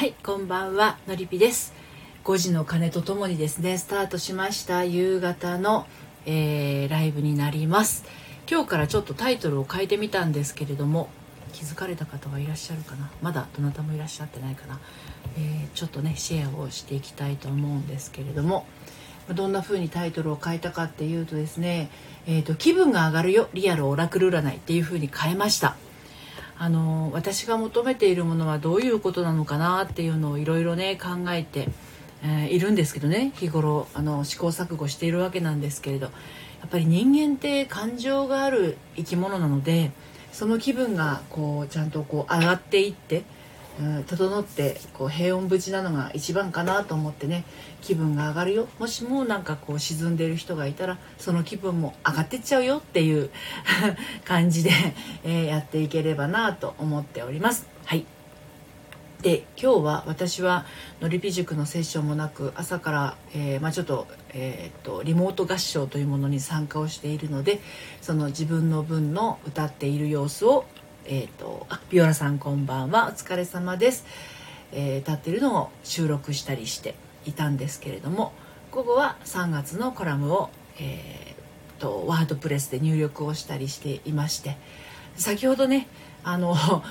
はい、こんばんは、のりぴです。5時の鐘とともにですね、スタートしました夕方の、ライブになります。今日からちょっとタイトルを変えてみたんですけれども、気づかれた方はいらっしゃるかな、まだどなたもいらっしゃってないかな、ちょっとねシェアをしていきたいと思うんですけれども、どんな風にタイトルを変えたかっていうとですね、気分が上がるよリアルオラクル占いっていう風に変えました。私が求めているものはどういうことなのかなっていうのをいろいろね考えて、いるんですけどね、日頃試行錯誤しているわけなんですけれど、やっぱり人間って感情がある生き物なので、その気分がこうちゃんとこう上がっていって、整ってこう平穏無事なのが一番かなと思ってね、気分が上がるよ、もしもなんかこう沈んでいる人がいたらその気分も上がってっちゃうよっていう感じで、やっていければなと思っております。はい。で、今日は私はのりぴ塾のセッションもなく朝から、ちょっと、リモート合唱というものに参加をしているので、その自分の分の歌っている様子をビオラさんこんばんは、お疲れ様です。歌っているのを収録したりしていたんですけれども、午後は3月のコラムを、ワードプレスで入力をしたりしていまして、先ほどね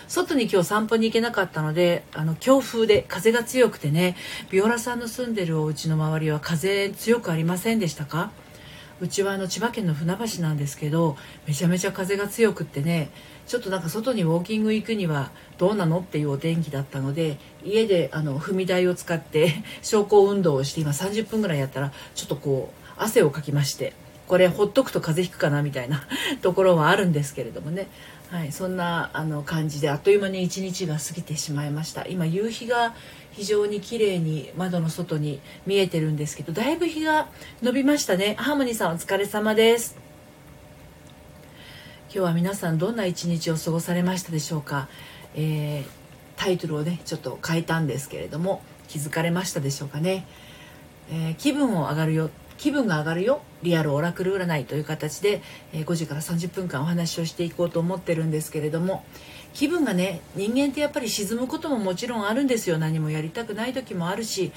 外に今日散歩に行けなかったので、強風で風が強くてね、ビオラさんの住んでるお家の周りは風強くありませんでしたか？うちは千葉県の船橋なんですけど、めちゃめちゃ風が強くってね、ちょっとなんか外にウォーキング行くにはどうなのっていうお天気だったので、家で踏み台を使って昇降運動をして今30分ぐらいやったら、ちょっとこう汗をかきまして、これほっとくと風邪ひくかなみたいなところはあるんですけれどもね、はい、そんな感じであっという間に一日が過ぎてしまいました。今夕日が非常に綺麗に窓の外に見えてるんですけど、だいぶ日が伸びましたね。ハーモニーさんお疲れ様です。今日は皆さんどんな一日を過ごされましたでしょうか？タイトルをねちょっと変えたんですけれども、気づかれましたでしょうかね？気分が上がるよリアルオラクル占いという形で、5時から30分間お話をしていこうと思ってるんですけれども、気分がね、人間ってやっぱり沈むことももちろんあるんですよ。何もやりたくない時もあるし、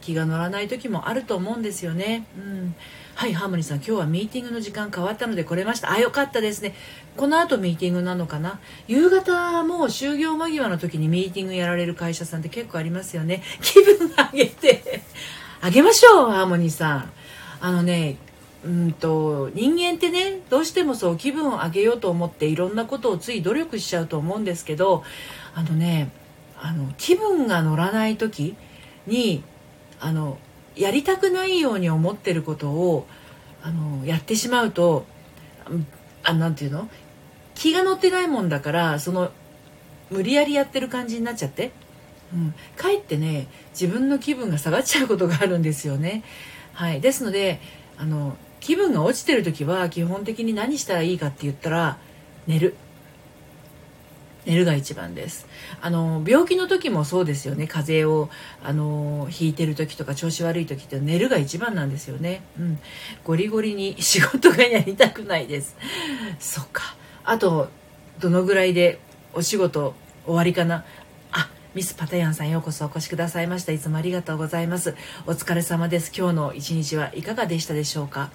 気が乗らない時もあると思うんですよね。はい、ハーモニーさん今日はミーティングの時間変わったので来れました。あ、よかったですね。この後ミーティングなのかな？夕方もう終業間際の時にミーティングやられる会社さんって結構ありますよね。気分上げてあげましょう、ハーモニーさん。人間ってね、どうしてもそう気分を上げようと思っていろんなことをつい努力しちゃうと思うんですけど、気分が乗らない時にやりたくないように思ってることをやってしまうと、気が乗ってないもんだから、無理やりやってる感じになっちゃって。かえってね自分の気分が下がっちゃうことがあるんですよね。はい、ですので気分が落ちてる時は基本的に何したらいいかって言ったら、寝るが一番です。病気の時もそうですよね。風邪をひいてる時とか調子悪い時って寝るが一番なんですよね。ゴリゴリに仕事がやりたくないです。そっか。あとどのぐらいでお仕事終わりかな。ミスパタヤンさんようこそお越しくださいました。いつもありがとうございます。お疲れ様です。今日の一日はいかがでしたでしょうか？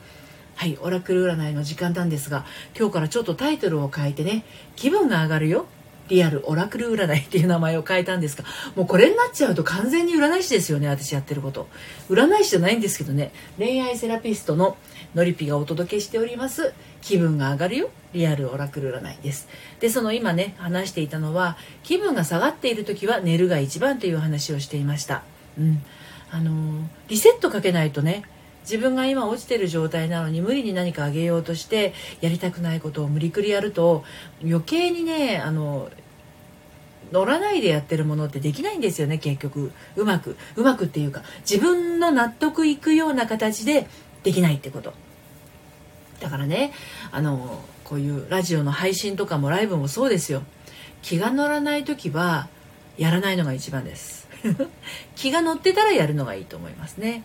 はい、オラクル占いの時間なんですが、今日からちょっとタイトルを変えてね、気分が上がるよリアルオラクル占いっていう名前を変えたんですが、もうこれになっちゃうと完全に占い師ですよね。私やってること占い師じゃないんですけどね、恋愛セラピストののりぴがお届けしております気分が上がるよリアルオラクル占いです。で、今ね話していたのは、気分が下がっている時は寝るが一番という話をしていました。リセットかけないとね、自分が今落ちてる状態なのに無理に何かあげようとしてやりたくないことを無理くりやると、余計にね乗らないでやってるものってできないんですよね。結局うまくっていうか、自分の納得いくような形でできないってことだからね、こういうラジオの配信とかもライブもそうですよ。気が乗らない時はやらないのが一番です気が乗ってたらやるのがいいと思いますね。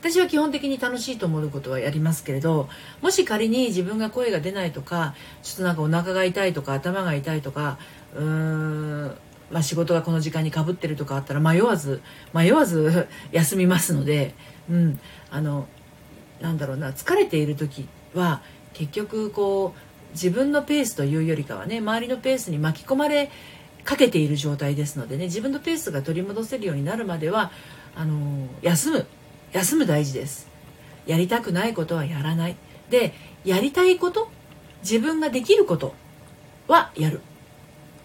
私は基本的に楽しいと思うことはやりますけれど、もし仮に自分が声が出ないとか、ちょっとお腹が痛いとか頭が痛いとか、まあ、仕事がこの時間にかぶってるとかあったら迷わず休みますので、うん、なんだろうな、疲れている時は結局こう自分のペースというよりかはね、周りのペースに巻き込まれかけている状態ですのでね、自分のペースが取り戻せるようになるまでは休む大事です。やりたくないことはやらないで、やりたいこと、自分ができることはやる、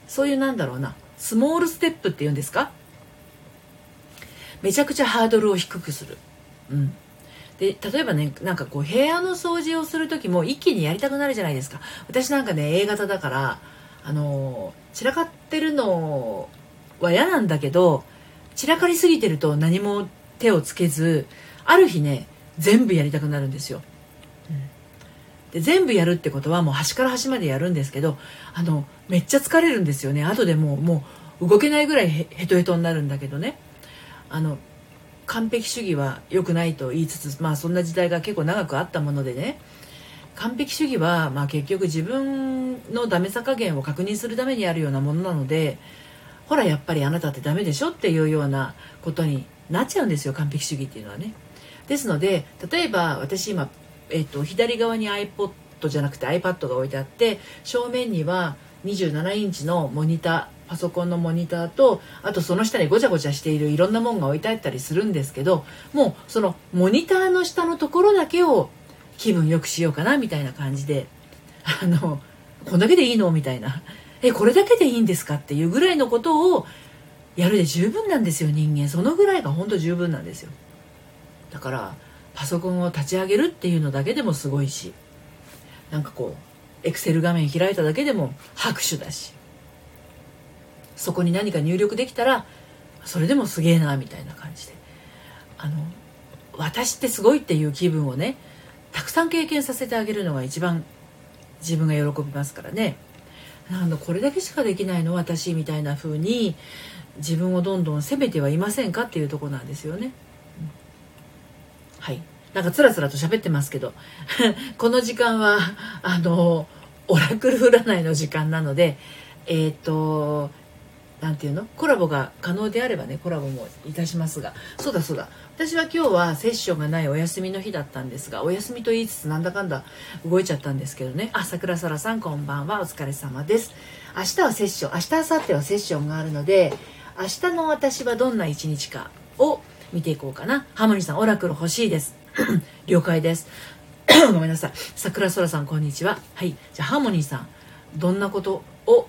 そういうなんだろうな、スモールステップっていうんですか、めちゃくちゃハードルを低くする、うん、で例えばね、なんかこう部屋の掃除をする時も一気にやりたくなるじゃないですか。私なんかね A 型だから散らかってるのは嫌なんだけど、散らかりすぎてると何も手をつけず、ある日ね全部やりたくなるんですよ、うん、で全部やるってことはもう端から端までやるんですけど、めっちゃ疲れるんですよね。後でもう動けないぐらいヘトヘトになるんだけどね、完璧主義は良くないと言いつつ、まあそんな時代が結構長くあったものでね、完璧主義はまあ結局自分のダメさ加減を確認するためにあるようなものなので、ほらやっぱりあなたってダメでしょっていうようなことになっちゃうんですよ、完璧主義っていうのはね。ですので例えば私今、左側に iPod じゃなくて iPad が置いてあって、正面には27インチのモニター、パソコンのモニターと、あとその下にごちゃごちゃしているいろんなもんが置いてあったりするんですけど、もうそのモニターの下のところだけを気分よくしようかなみたいな感じで、こんだけでいいのみたいな、これだけでいいんですかっていうぐらいのことをやるで十分なんですよ、人間。そのぐらいが本当十分なんですよ。だからパソコンを立ち上げるっていうのだけでもすごいし、なんかこうエクセル画面開いただけでも拍手だし、そこに何か入力できたらそれでもすげえなみたいな感じで、私ってすごいっていう気分をねたくさん経験させてあげるのが一番自分が喜びますからね。これだけしかできないの私みたいな風に自分をどんどん責めてはいませんかっていうところなんですよね、うん、はい。なんかつらつらと喋ってますけどこの時間はオラクル占いの時間なので、なんていうの、コラボが可能であればねコラボもいたしますが、そうだ私は今日はセッションがないお休みの日だったんですが、お休みと言いつつなんだかんだ動いちゃったんですけどね。あ、桜空さんこんばんは、お疲れ様です。明日はセッション、明後日はセッションがあるので、明日の私はどんな一日かを見ていこうかな。ハモリさんオラクル欲しいです了解ですごめんなさい。桜空さんこんにちは。はい、じゃあハーモニーさんどんなことを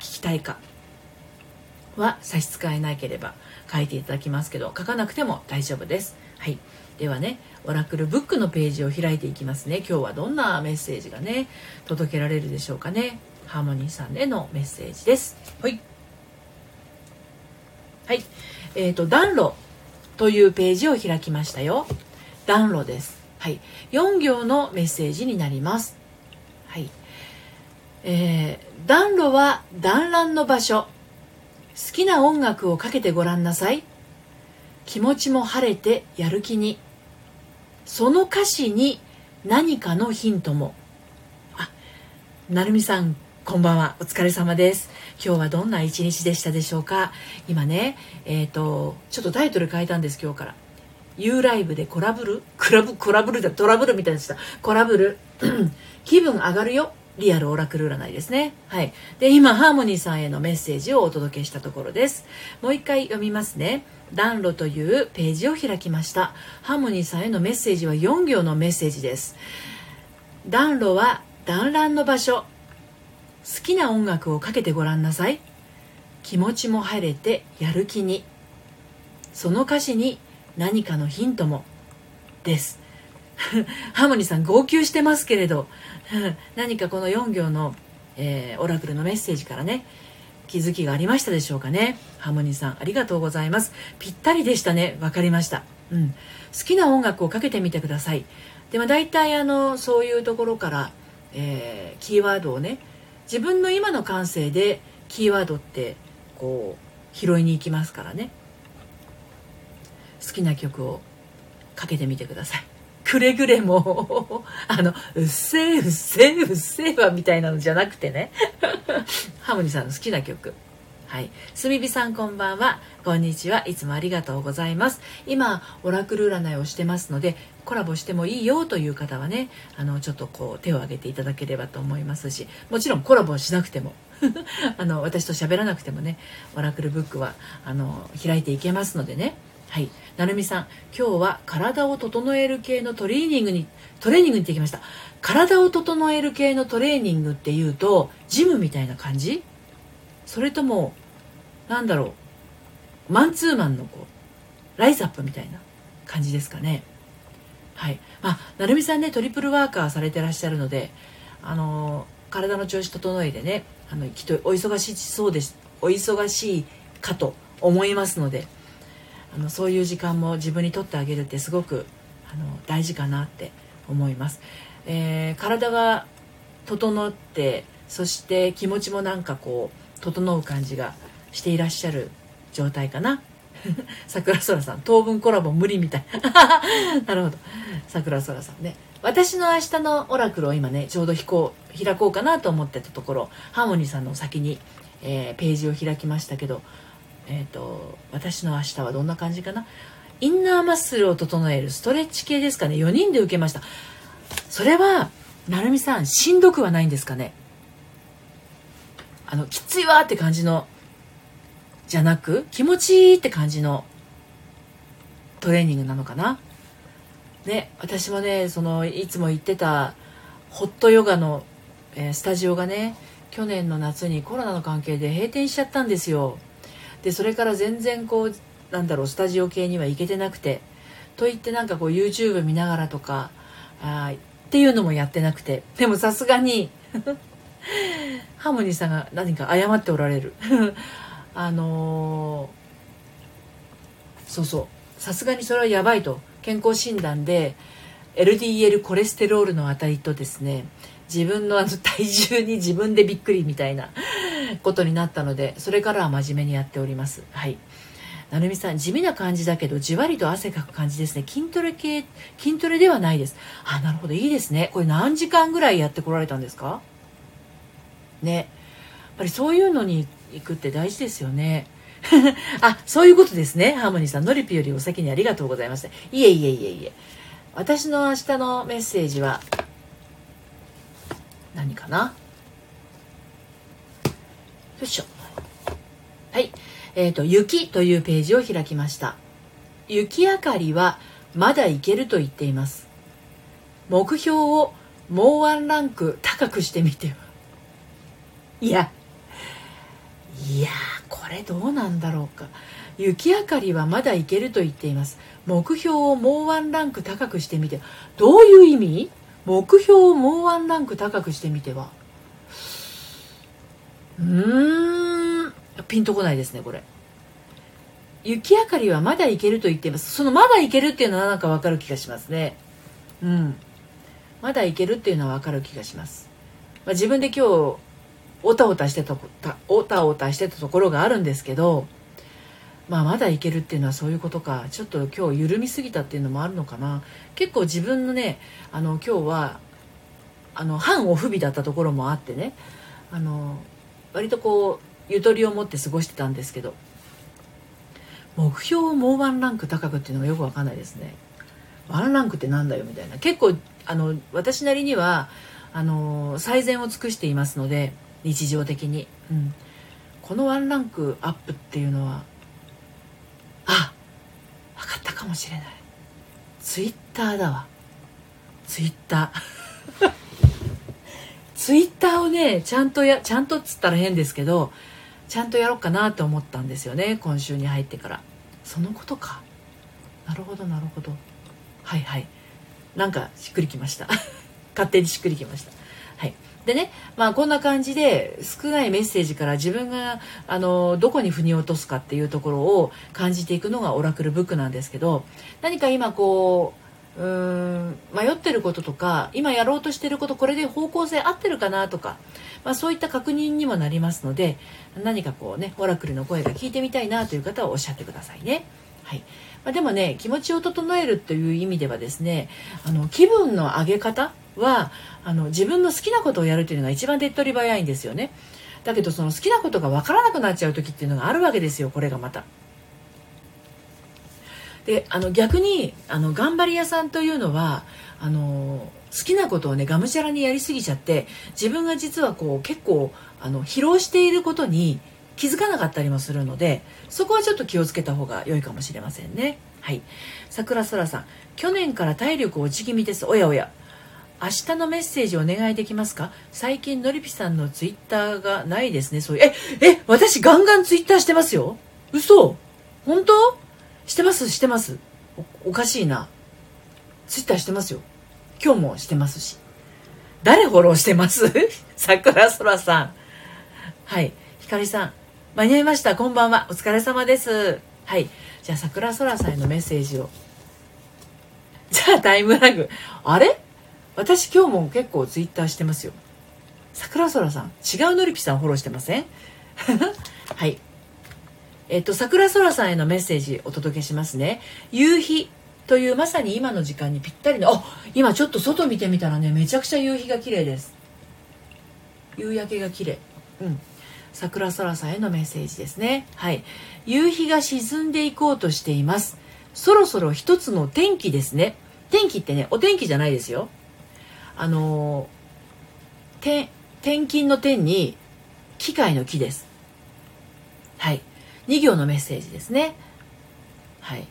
聞きたいかは差し支えなければ書いていただきますけど、書かなくても大丈夫です、はい、ではねオラクルブックのページを開いていきますね。今日はどんなメッセージがね届けられるでしょうかね。ハーモニーさんへのメッセージです。はい、はい、暖炉というページを開きましたよ。暖炉です、はい、4行のメッセージになります、はい。暖炉は団らんの場所、好きな音楽をかけてごらんなさい。気持ちも晴れてやる気に。その歌詞に何かのヒントも。あ、なるみさんこんばんは、お疲れ様です。今日はどんな一日でしたでしょうか。今ねちょっとタイトル変えたんです。今日からUライブでコラブル気分上がるよ、リアルオラクル占いですね。はい。で、今、ハーモニーさんへのメッセージをお届けしたところです。もう一回読みますね。暖炉というページを開きました。ハーモニーさんへのメッセージは4行のメッセージです。暖炉は団らんの場所。好きな音楽をかけてごらんなさい。気持ちも晴れてやる気に。その歌詞に何かのヒントも。です。ハーモニーさん号泣してますけれど何かこの4行の、オラクルのメッセージからね気づきがありましたでしょうかね。ハーモニーさんありがとうございます。ぴったりでしたね。わかりました、うん、好きな音楽をかけてみてください。でも大体そういうところから、キーワードをね自分の今の感性でキーワードってこう拾いに行きますからね。好きな曲をかけてみてください。くれぐれもうっせえうっせえうっせえわみたいなのじゃなくてねハーモニーさんの好きな曲、はい、すみびさんこんばんは、こんにちは、いつもありがとうございます。今オラクル占いをしてますのでコラボしてもいいよという方はね、ちょっとこう手を挙げていただければと思いますし、もちろんコラボしなくても私と喋らなくてもね、オラクルブックは開いていけますのでね。はい、なるみさん、今日は体を整える系のトレーニングに行ってきました。体を整える系のトレーニングっていうとジムみたいな感じ？それともなんだろう、マンツーマンのこうライズアップみたいな感じですかね。はい、なるみさんね、トリプルワーカーされてらっしゃるので、体の調子整えてね、きっとお忙しいかと思いますので。そういう時間も自分にとってあげるってすごく大事かなって思います、体が整って、そして気持ちもなんかこう整う感じがしていらっしゃる状態かな桜空さん、当分コラボ無理みたいなるほど、桜空さんね、私の明日のオラクルを今ねちょうど開こうかなと思ってたところ、ハーモニーさんの先に、ページを開きましたけど、私の明日はどんな感じかな。インナーマッスルを整えるストレッチ系ですかね。4人で受けました。それはなるみさん、しんどくはないんですかね。きついわって感じのじゃなく、気持ちいいって感じのトレーニングなのかなね。私もね、いつも行ってたホットヨガの、スタジオがね、去年の夏にコロナの関係で閉店しちゃったんですよ。でそれから全然スタジオ系には行けてなくて、といってYouTube 見ながらとかっていうのもやってなくて、でもさすがにハーモニーさんが何か謝っておられるそうそう、さすがにそれはやばいと、健康診断で LDL コレステロールの値とですね、自分の体重に自分でびっくりみたいなことになったので、それからは真面目にやっております。はい。なるみさん、地味な感じだけどじわりと汗かく感じですね。筋トレではないです。あ、なるほど、いいですね。これ何時間ぐらいやってこられたんですか？ね。やっぱりそういうのに行くって大事ですよね。あ、そういうことですね。ハーモニーさん、のりぴよりお先にありがとうございました。いえいえいえいえ。私の明日のメッセージは何かな。よいしょ。はい、雪というページを開きました。雪明かりはまだいけると言っています。目標をもうワンランク高くしてみては。いや、これどうなんだろうか。雪明かりはまだいけると言っています。目標をもうワンランク高くしてみては。どういう意味？目標をもうワンランク高くしてみては。ピンとこないですね、これ。雪明かりはまだいけると言っています。そのまだいけるっていうのはなんかわかる気がしますね。うん。まだいけるっていうのはわかる気がします。自分で今日おたおたしてたところがあるんですけど、まだいけるっていうのはそういうことか。ちょっと今日緩みすぎたっていうのもあるのかな。結構自分のね、今日は半オフ日だったところもあってね、割とゆとりを持って過ごしてたんですけど、目標をもうワンランク高くっていうのがよくわかんないですね。ワンランクってなんだよみたいな。結構私なりには最善を尽くしていますので、日常的に、このワンランクアップっていうのはわかったかもしれない。ツイッターだわ。ツイッターをね、ちゃんとっつったら変ですけど、ちゃんとやろうかなと思ったんですよね、今週に入ってから。そのことか。なるほど。はい。なんかしっくりきました。勝手にしっくりきました。はい。でね、こんな感じで少ないメッセージから自分がどこに腑に落とすかっていうところを感じていくのがオラクルブックなんですけど、何か今迷ってることとか、今やろうとしてること、これで方向性合ってるかなとか、そういった確認にもなりますので、何かオラクルの声が聞いてみたいなという方はおっしゃってくださいね。はい。でもね、気持ちを整えるという意味ではですね、気分の上げ方は自分の好きなことをやるというのが一番手っ取り早いんですよね。だけどその好きなことが分からなくなっちゃう時っていうのがあるわけですよ。これがまたで逆に頑張り屋さんというのは好きなことをねがむしゃらにやりすぎちゃって自分が実はこう結構疲労していることに気づかなかったりもするのでそこはちょっと気をつけた方が良いかもしれませんね。はい、桜空さん、去年から体力落ち気味です。おやおや、明日のメッセージお願いできますか？最近のりぴさんのツイッターがないですね。そういう私ガンガンツイッターしてますよ。嘘？本当？してます。おかしいな。ツイッターしてますよ。今日もしてますし。誰フォローしてます？桜空さん。はい、ひかりさん、間に合いました。こんばんは。お疲れ様です。はい、じゃあ桜空さんへのメッセージを。じゃあタイムラグ。あれ？私今日も結構ツイッターしてますよ。桜空さん、違うのりぴさんフォローしてません？はい。桜空さんへのメッセージお届けしますね。夕日というまさに今の時間にぴったりの、今ちょっと外見てみたらね、めちゃくちゃ夕日が綺麗です。夕焼けが綺麗。うん。桜空さんへのメッセージですね。はい。夕日が沈んでいこうとしています。そろそろ一つの天気ですね。天気ってね、お天気じゃないですよ。転勤の天に機械の木です。はい。2行のメッセージですね。はい。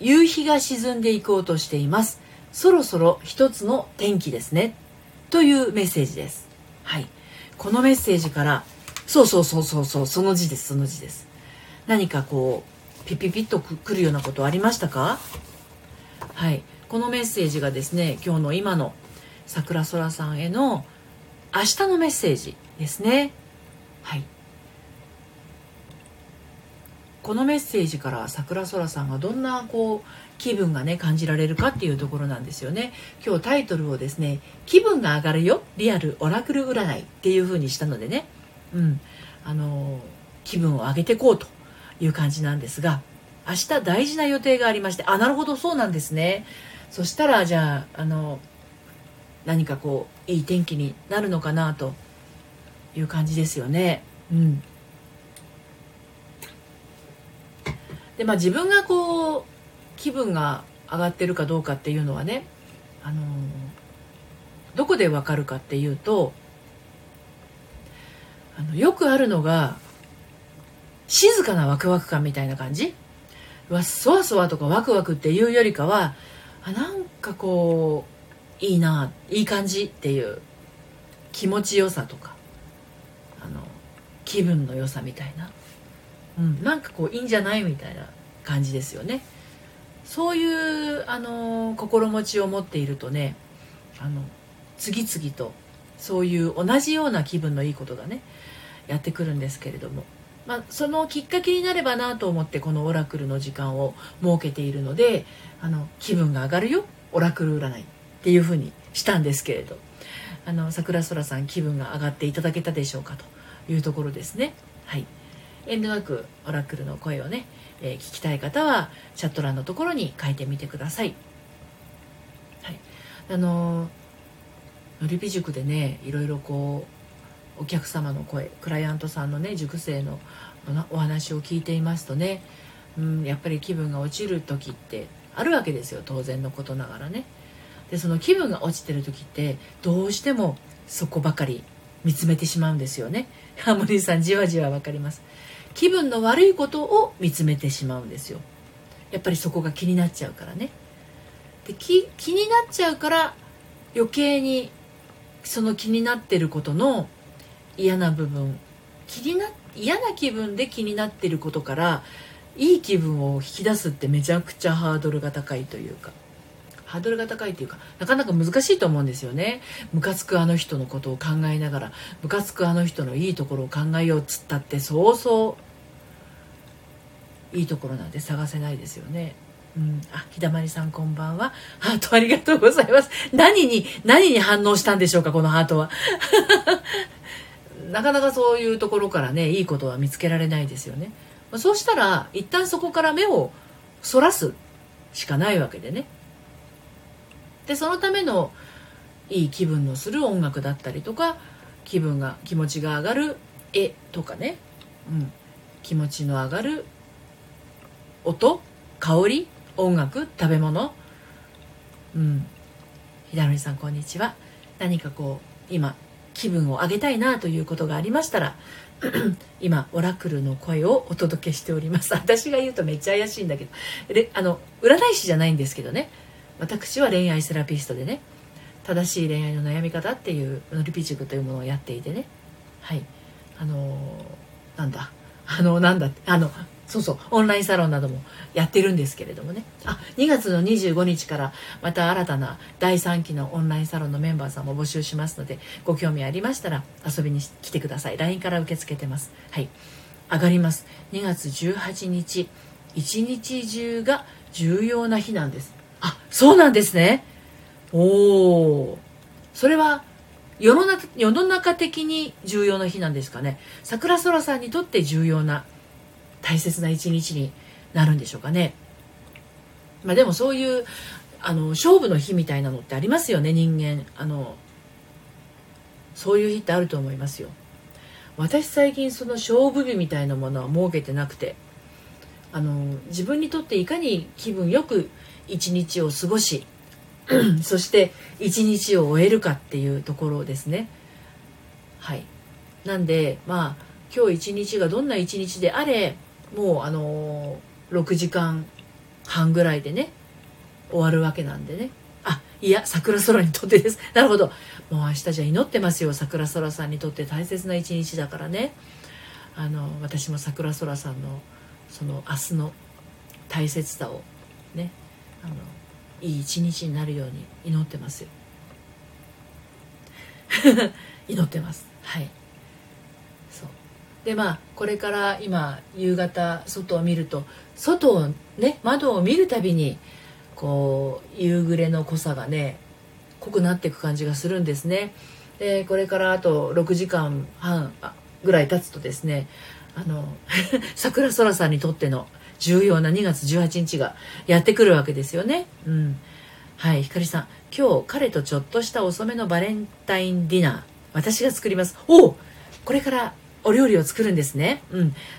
夕日が沈んでいこうとしています。そろそろ一つの天気ですね。というメッセージです。はい。このメッセージから、そう、その字です、その字です。何かこう、ピピピッとくるようなことありましたか？はい。このメッセージがですね、今日の今の桜空さんへの明日のメッセージですね。はい。このメッセージから桜空さんがどんなこう気分がね感じられるかっていうところなんですよね。今日タイトルをですね、気分が上がるよリアルオラクル占いっていう風にしたのでね、気分を上げていこうという感じなんですが、明日大事な予定がありまして、あ、なるほど、そうなんですね。そしたらじゃあ、何かこういい天気になるのかなという感じですよね。うん。で、まあ自分がこう気分が上がってるかどうかっていうのはね、どこでわかるかっていうと、よくあるのが静かなワクワク感みたいな感じ。そわそわとかワクワクっていうよりかは、なんかこういいな、いい感じっていう気持ちよさとか、気分の良さみたいな、なんかこういいんじゃないみたいな感じですよね。そういう心持ちを持っているとね、次々とそういう同じような気分のいいことがねやってくるんですけれども、そのきっかけになればなと思ってこのオラクルの時間を設けているので、気分が上がるよオラクル占いっていうふうにしたんですけれど、桜空さん気分が上がっていただけたでしょうかというところですね。はい。遠慮なくオラクルの声をね、聞きたい方はチャット欄のところに書いてみてください。はい、のりぴ塾でね、いろいろこうお客様の声、クライアントさんのね塾生のお話を聞いていますとね、やっぱり気分が落ちる時ってあるわけですよ、当然のことながらね。で、その気分が落ちてる時ってどうしてもそこばかり見つめてしまうんですよね。ハーモニーさん、じわじわわかります。気分の悪いことを見つめてしまうんですよ。やっぱりそこが気になっちゃうからね。で、気になっちゃうから余計にその気になってることの嫌な部分、嫌な気分で気になっていることからいい気分を引き出すってめちゃくちゃハードルが高いというかなかなか難しいと思うんですよね。ムカつくあの人のことを考えながら、ムカつくあの人のいいところを考えようっつったって、そうそういいところなんて探せないですよね。あ、ひだまりさんこんばんは。ハートありがとうございます。何に反応したんでしょうか、このハートは。なかなかそういうところからねいいことは見つけられないですよね。そうしたら一旦そこから目をそらすしかないわけでね。で、そのためのいい気分のする音楽だったりとか、気持ちが上がる絵とかね、うん、気持ちの上がる音、香り、音楽、食べ物、うん、ひだのりさんこんにちは。何かこう今気分を上げたいなということがありましたら今オラクルの声をお届けしております。私が言うとめっちゃ怪しいんだけど、占い師じゃないんですけどね、私は恋愛セラピストでね、正しい恋愛の悩み方っていうのりぴ塾というものをやっていてね、はい、そうそう、オンラインサロンなどもやってるんですけれどもね、2月の25日からまた新たな第3期のオンラインサロンのメンバーさんも募集しますので、ご興味ありましたら遊びに来てください。 LINE から受け付けてます。はい、上がります。2月18日一日中が重要な日なんです。そうなんですね。それは世の中的に重要な日なんですかね。桜空さんにとって重要な大切な一日になるんでしょうかね。でもそういう勝負の日みたいなのってありますよね、人間。そういう日ってあると思いますよ。私最近その勝負日みたいなものは設けてなくて、自分にとっていかに気分よく一日を過ごしそして一日を終えるかっていうところですね。はい、なんで今日一日がどんな一日であれ、もう6時間半ぐらいでね終わるわけなんでね。いや、桜空にとってです。なるほど。もう明日じゃ祈ってますよ。桜空さんにとって大切な一日だからね。私も桜空さんのその明日の大切さをね、いい一日になるように祈ってますよ。祈ってます。はい。でこれから今夕方外を見ると、外をね、窓を見るたびにこう夕暮れの濃さがね濃くなっていく感じがするんですね。でこれからあと6時間半ぐらい経つとですね、桜空さんにとっての重要な2月18日がやってくるわけですよね。うん、はい、ひかりさん、今日彼とちょっとした遅めのバレンタインディナー、私が作ります。これからお料理を作るんですね。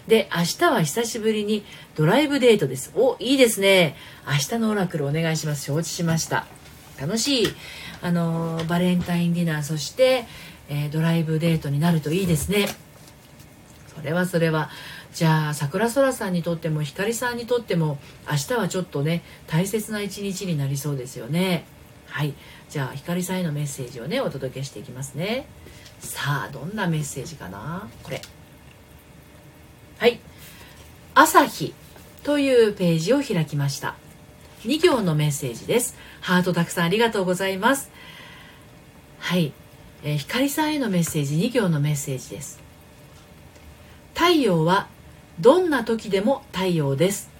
で、明日は久しぶりにドライブデートです。いいですね。明日のオラクルお願いします。承知しました。楽しいバレンタインディナー、そして、ドライブデートになるといいですね。それはじゃあ桜空さんにとっても光さんにとっても明日はちょっとね大切な一日になりそうですよね。はい、じゃあ光さんへのメッセージをねお届けしていきますね。さあ、どんなメッセージかな、これ。はい、朝日というページを開きました。2行のメッセージです。ハートたくさんありがとうございます。はい、光さんへのメッセージ、2行のメッセージです。太陽はどんな時でも太陽です。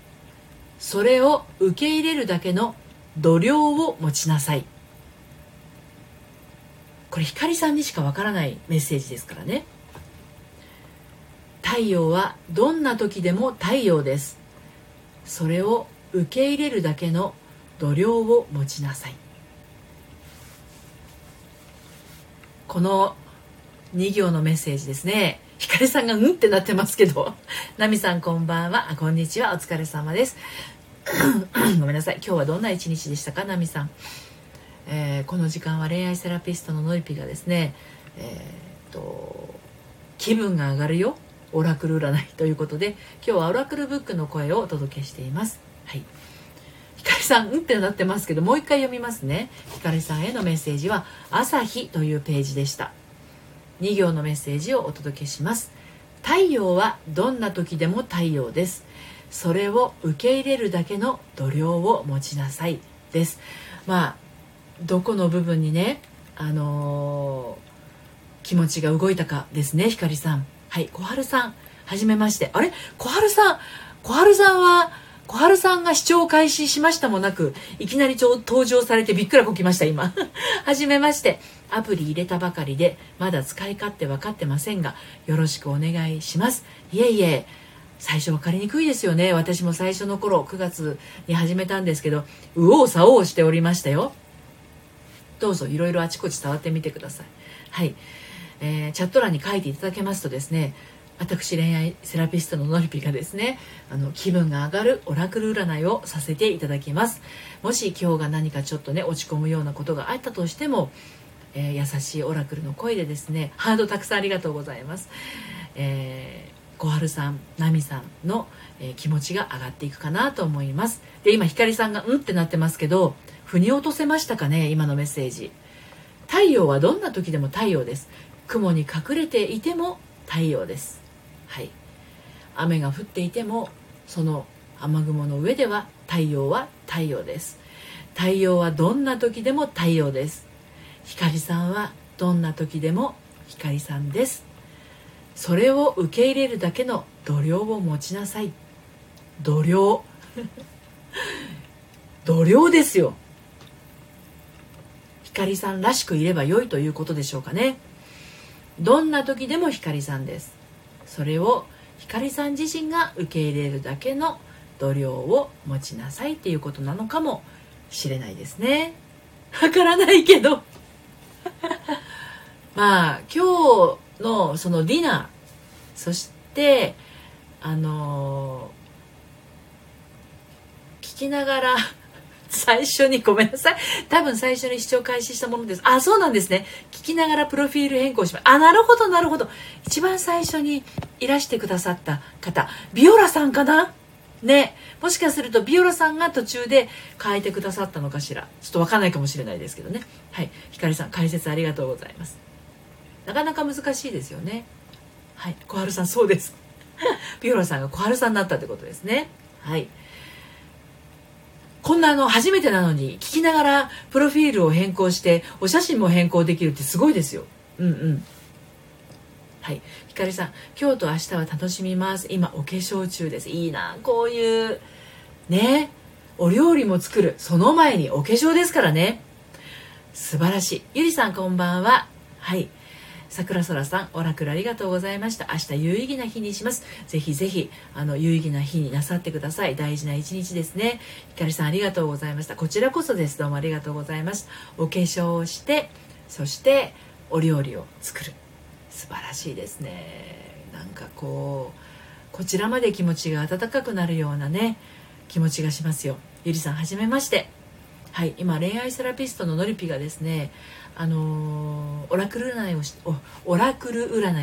それを受け入れるだけの度量を持ちなさい。これ光さんにしかわからないメッセージですからね。太陽はどんな時でも太陽です。それを受け入れるだけの度量を持ちなさい。この2行のメッセージですね。光さんがうんってなってますけど。ナミさんこんばんは。こんにちは。お疲れ様です。ごめんなさい。今日はどんな一日でしたか、ナミさん。この時間は恋愛セラピストののりぴがですね、気分が上がるよオラクル占いということで、今日はオラクルブックの声をお届けしています。はい、ひかりさんうんってなってますけど、もう一回読みますね。ひかりさんへのメッセージは朝日というページでした。2行のメッセージをお届けします。太陽はどんな時でも太陽です。それを受け入れるだけの度量を持ちなさいです。どこの部分にね、気持ちが動いたかですね、ひかりさん。はい、小春さん、はじめまして。小春さんが視聴開始しましたもなく、いきなり登場されてびっくらこきました、今。はじめまして。アプリ入れたばかりで、まだ使い勝手分かってませんが、よろしくお願いします。いえいえ。最初分かりにくいですよね。私も最初の頃、9月に始めたんですけど、右往左往しておりましたよ。どうぞいろいろあちこち触ってみてください。はい、チャット欄に書いていただけますとですね、私恋愛セラピストののりぴがですね、気分が上がるオラクル占いをさせていただきます。もし今日が何かちょっとね落ち込むようなことがあったとしても、優しいオラクルの声でですね、ハートたくさんありがとうございます。小春さん、奈美さんの、気持ちが上がっていくかなと思います。で、今ひかりさんがうんってなってますけど、腑に落とせましたかね、今のメッセージ。太陽はどんな時でも太陽です。雲に隠れていても太陽です。はい、雨が降っていてもその雨雲の上では太陽は太陽です。太陽はどんな時でも太陽です。光さんはどんな時でも光さんです。それを受け入れるだけの度量を持ちなさい。度量度量ですよ。光さんらしくいれば良いということでしょうかね。どんな時でも光さんです。それを光さん自身が受け入れるだけの度量を持ちなさいっていうことなのかもしれないですね。わからないけどまあ今日のそのディナー、そして聞きながら最初にごめんなさい、多分最初に視聴開始したものです。あ、そうなんですね。聞きながらプロフィール変更します。あ、なるほどなるほど。一番最初にいらしてくださった方、ビオラさんかなね。もしかするとビオラさんが途中で変えてくださったのかしら。ちょっとわかんないかもしれないですけどね。はい、ひかりさん解説ありがとうございます。なかなか難しいですよね。はい、小春さんそうですビオラさんが小春さんになったってことですね。はい、こんな初めてなのに聞きながらプロフィールを変更してお写真も変更できるってすごいですよ。うんうん。はい。ひかりさん、今日と明日は楽しみます。今お化粧中です。いいな、こういうね、お料理も作る。その前にお化粧ですからね。素晴らしい。ゆりさんこんばんは。はい。桜空さん、オラクルありがとうございました。明日有意義な日にします。ぜひぜひ有意義な日になさってください。大事な一日ですね。ひかりさんありがとうございました。こちらこそです。どうもありがとうございます。お化粧をして、そしてお料理を作る。素晴らしいですね。なんかこうこちらまで気持ちが温かくなるようなね気持ちがしますよ。ゆりさんはじめまして。はい、今恋愛セラピストののりぴがですね、オラクル占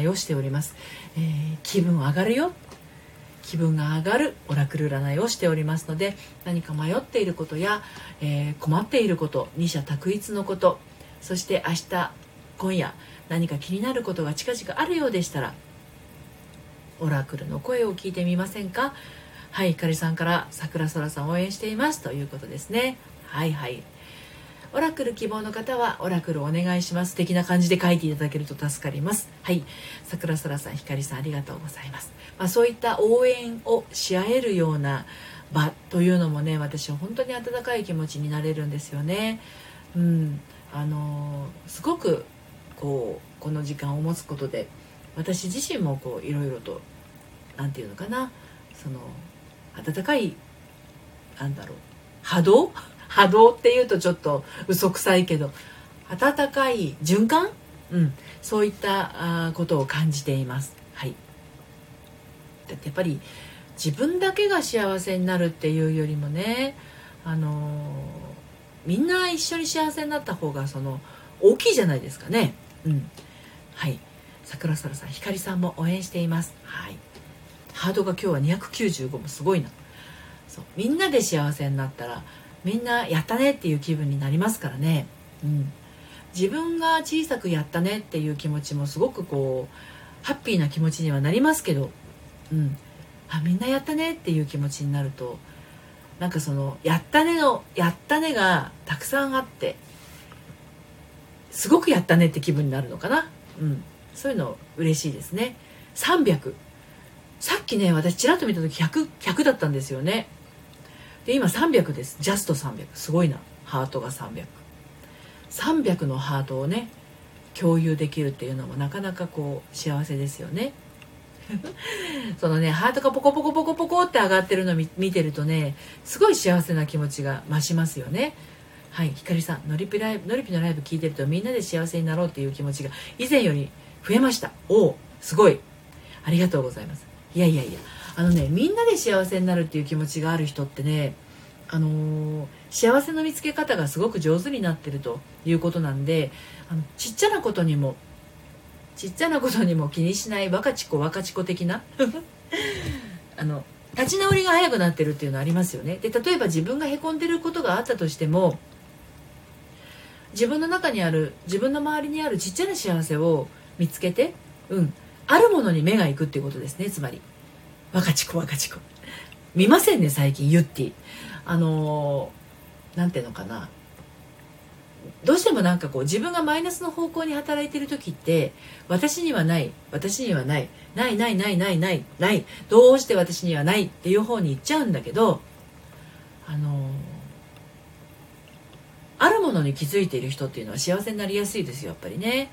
いをしております、気分上がるよ、気分が上がるオラクル占いをしておりますので、何か迷っていることや、困っていること、二者択一のこと、そして明日今夜何か気になることが近々あるようでしたらオラクルの声を聞いてみませんか。はい、ひかりさんから桜空さん応援していますということですね。はいはい、オラクル希望の方はオラクルお願いします的な感じで書いていただけると助かります。はい、桜空さん、ひかりさんありがとうございます、そういった応援をし合えるような場というのもね、私は本当に温かい気持ちになれるんですよね。うん、すごくこの時間を持つことで私自身もいろいろとなんていうのかな、その温かいなんだろう波動っていうとちょっと嘘くさいけど温かい循環、うん、そういったことを感じています、はい、だってやっぱり自分だけが幸せになるっていうよりもね、みんな一緒に幸せになった方が大きいじゃないですかね、うん、はい、桜空さん、光さんも応援しています、はい、ハードが今日は295もすごいな。そう、みんなで幸せになったらみんなやったねっていう気分になりますからね、うん、自分が小さくやったねっていう気持ちもすごくハッピーな気持ちにはなりますけど、うん、あ、みんなやったねっていう気持ちになるとなんかやったねがたくさんあってすごくやったねって気分になるのかな、うん、そういうの嬉しいですね。300、さっきね私ちらっと見た時 100だったんですよね。で今300です。ジャスト300、すごいな。ハートが300のハートをね共有できるっていうのもなかなか幸せですよねそのねハートがポコポコポコポコって上がってるのを見てるとねすごい幸せな気持ちが増しますよね。はい、ひかりさん、のりぴのライブ聞いてるとみんなで幸せになろうっていう気持ちが以前より増えました。おお、すごい、ありがとうございます。いやいやいや、みんなで幸せになるっていう気持ちがある人ってね、幸せの見つけ方がすごく上手になってるということなんで、ちっちゃなことにも気にしない若ち子的な立ち直りが早くなってるっていうのありますよね。で、例えば自分がへこんでることがあったとしても、自分の周りにあるちっちゃな幸せを見つけて、あるものに目がいくっていうことですね。つまり若ち子見ませんね最近ゆってぃ。なんていうのかな、どうしてもなんかこう自分がマイナスの方向に働いてる時って、私にはない、どうして私にはないっていう方に行っちゃうんだけど、あるものに気づいている人っていうのは幸せになりやすいですよ、やっぱりね。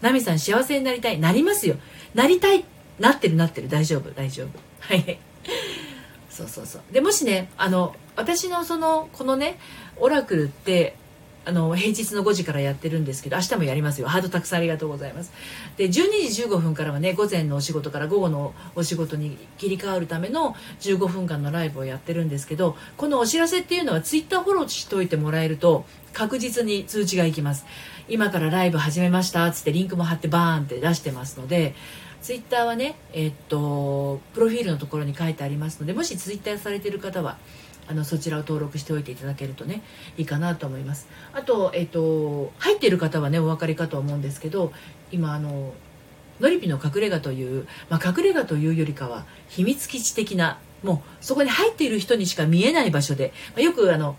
ナミさん、幸せになりたい、なりますよ、なりたい、なってる、大丈夫、はい。そうで、もしね、私のオラクルって平日の5時からやってるんですけど、明日もやりますよ。ハートたくさんありがとうございます。で、12時15分からはね、午前のお仕事から午後のお仕事に切り替わるための15分間のライブをやってるんですけど、このお知らせっていうのはツイッターフォローしといてもらえると確実に通知がいきます。今からライブ始めましたつってリンクも貼ってバーンって出してますので、ツイッターはね、プロフィールのところに書いてありますので、もしツイッターされてる方はそちらを登録しておいていただけるとね、いいかなと思います。あと、入っている方はねお分かりかと思うんですけど、今のりぴの隠れ家という、隠れ家というよりかは秘密基地的な、もうそこに入っている人にしか見えない場所で、よくオ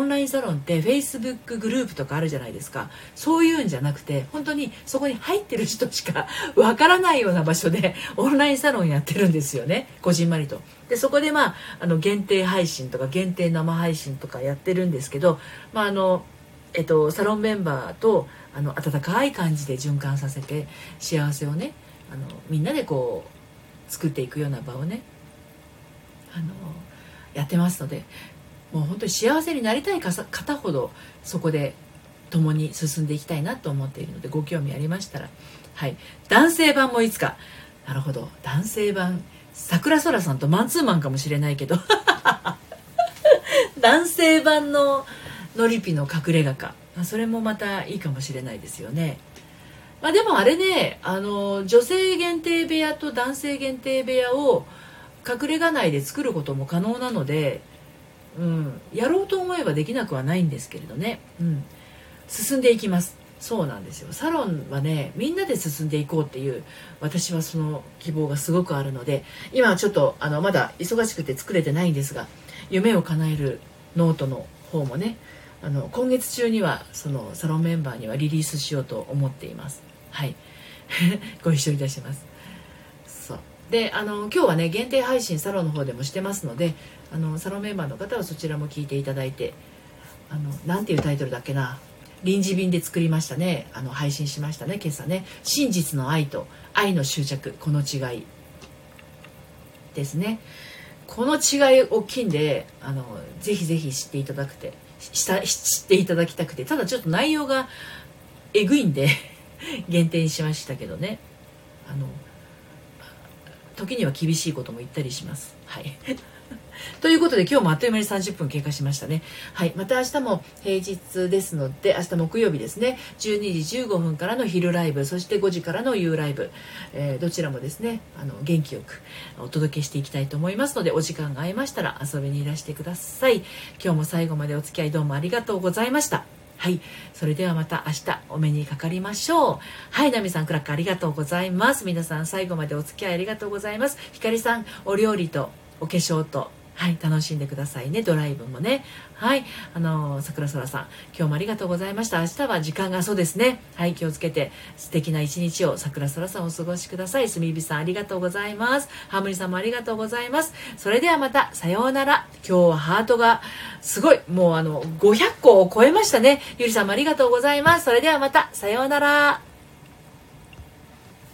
ンラインサロンってフェイスブックグループとかあるじゃないですか。そういうんじゃなくて、本当にそこに入ってる人しかわからないような場所でオンラインサロンやってるんですよね、こじんまりと。で、そこで限定配信とか限定生配信とかやってるんですけど、サロンメンバーと温かい感じで循環させて、幸せをねみんなでこう作っていくような場をねやってますので、もう本当に幸せになりたい方ほどそこで共に進んでいきたいなと思っているので、ご興味ありましたら、はい、男性版もいつか。なるほど、男性版、桜空さんとマンツーマンかもしれないけど男性版ののりぴの隠れ家か、それもまたいいかもしれないですよね。でもあれね、女性限定部屋と男性限定部屋を隠れ家内で作ることも可能なので、やろうと思えばできなくはないんですけれどね、進んでいきます。そうなんですよ、サロンはねみんなで進んでいこうっていう、私はその希望がすごくあるので、今はちょっとまだ忙しくて作れてないんですが、夢を叶えるノートの方もね今月中にはそのサロンメンバーにはリリースしようと思っています。はいご一緒いたします。で今日はね限定配信サロンの方でもしてますので、サロンメンバーの方はそちらも聞いていただいて、なんていうタイトルだっけな、臨時便で作りましたね、配信しましたね今朝ね。真実の愛と愛の執着、この違いですね。この違い大きいんで、ぜひぜひ知っていただきたくて、ただちょっと内容がえぐいんで限定にしましたけどね、時には厳しいことも言ったりします。はい、ということで今日もあっという間に30分経過しましたね。はい、また明日も平日ですので、明日木曜日ですね、12時15分からの昼ライブ、そして5時からの夕ライブ、どちらもですね元気よくお届けしていきたいと思いますので、お時間が合いましたら遊びにいらしてください。今日も最後までお付き合いどうもありがとうございました。はい、それではまた明日お目にかかりましょう。はい、ナミさん、クラッカーありがとうございます。皆さん最後までお付き合いありがとうございます。ひかりさん、お料理とお化粧と、はい、楽しんでくださいね。ドライブもね。はい、桜空さん、今日もありがとうございました。明日は時間が、そうですね、はい、気をつけて素敵な一日を桜空さんお過ごしください。すみびさんありがとうございます。ハムリさんもありがとうございます。それではまた、さようなら。今日はハートがすごい、もう500個を超えましたね。ゆりさんもありがとうございます。それではまた、さようなら。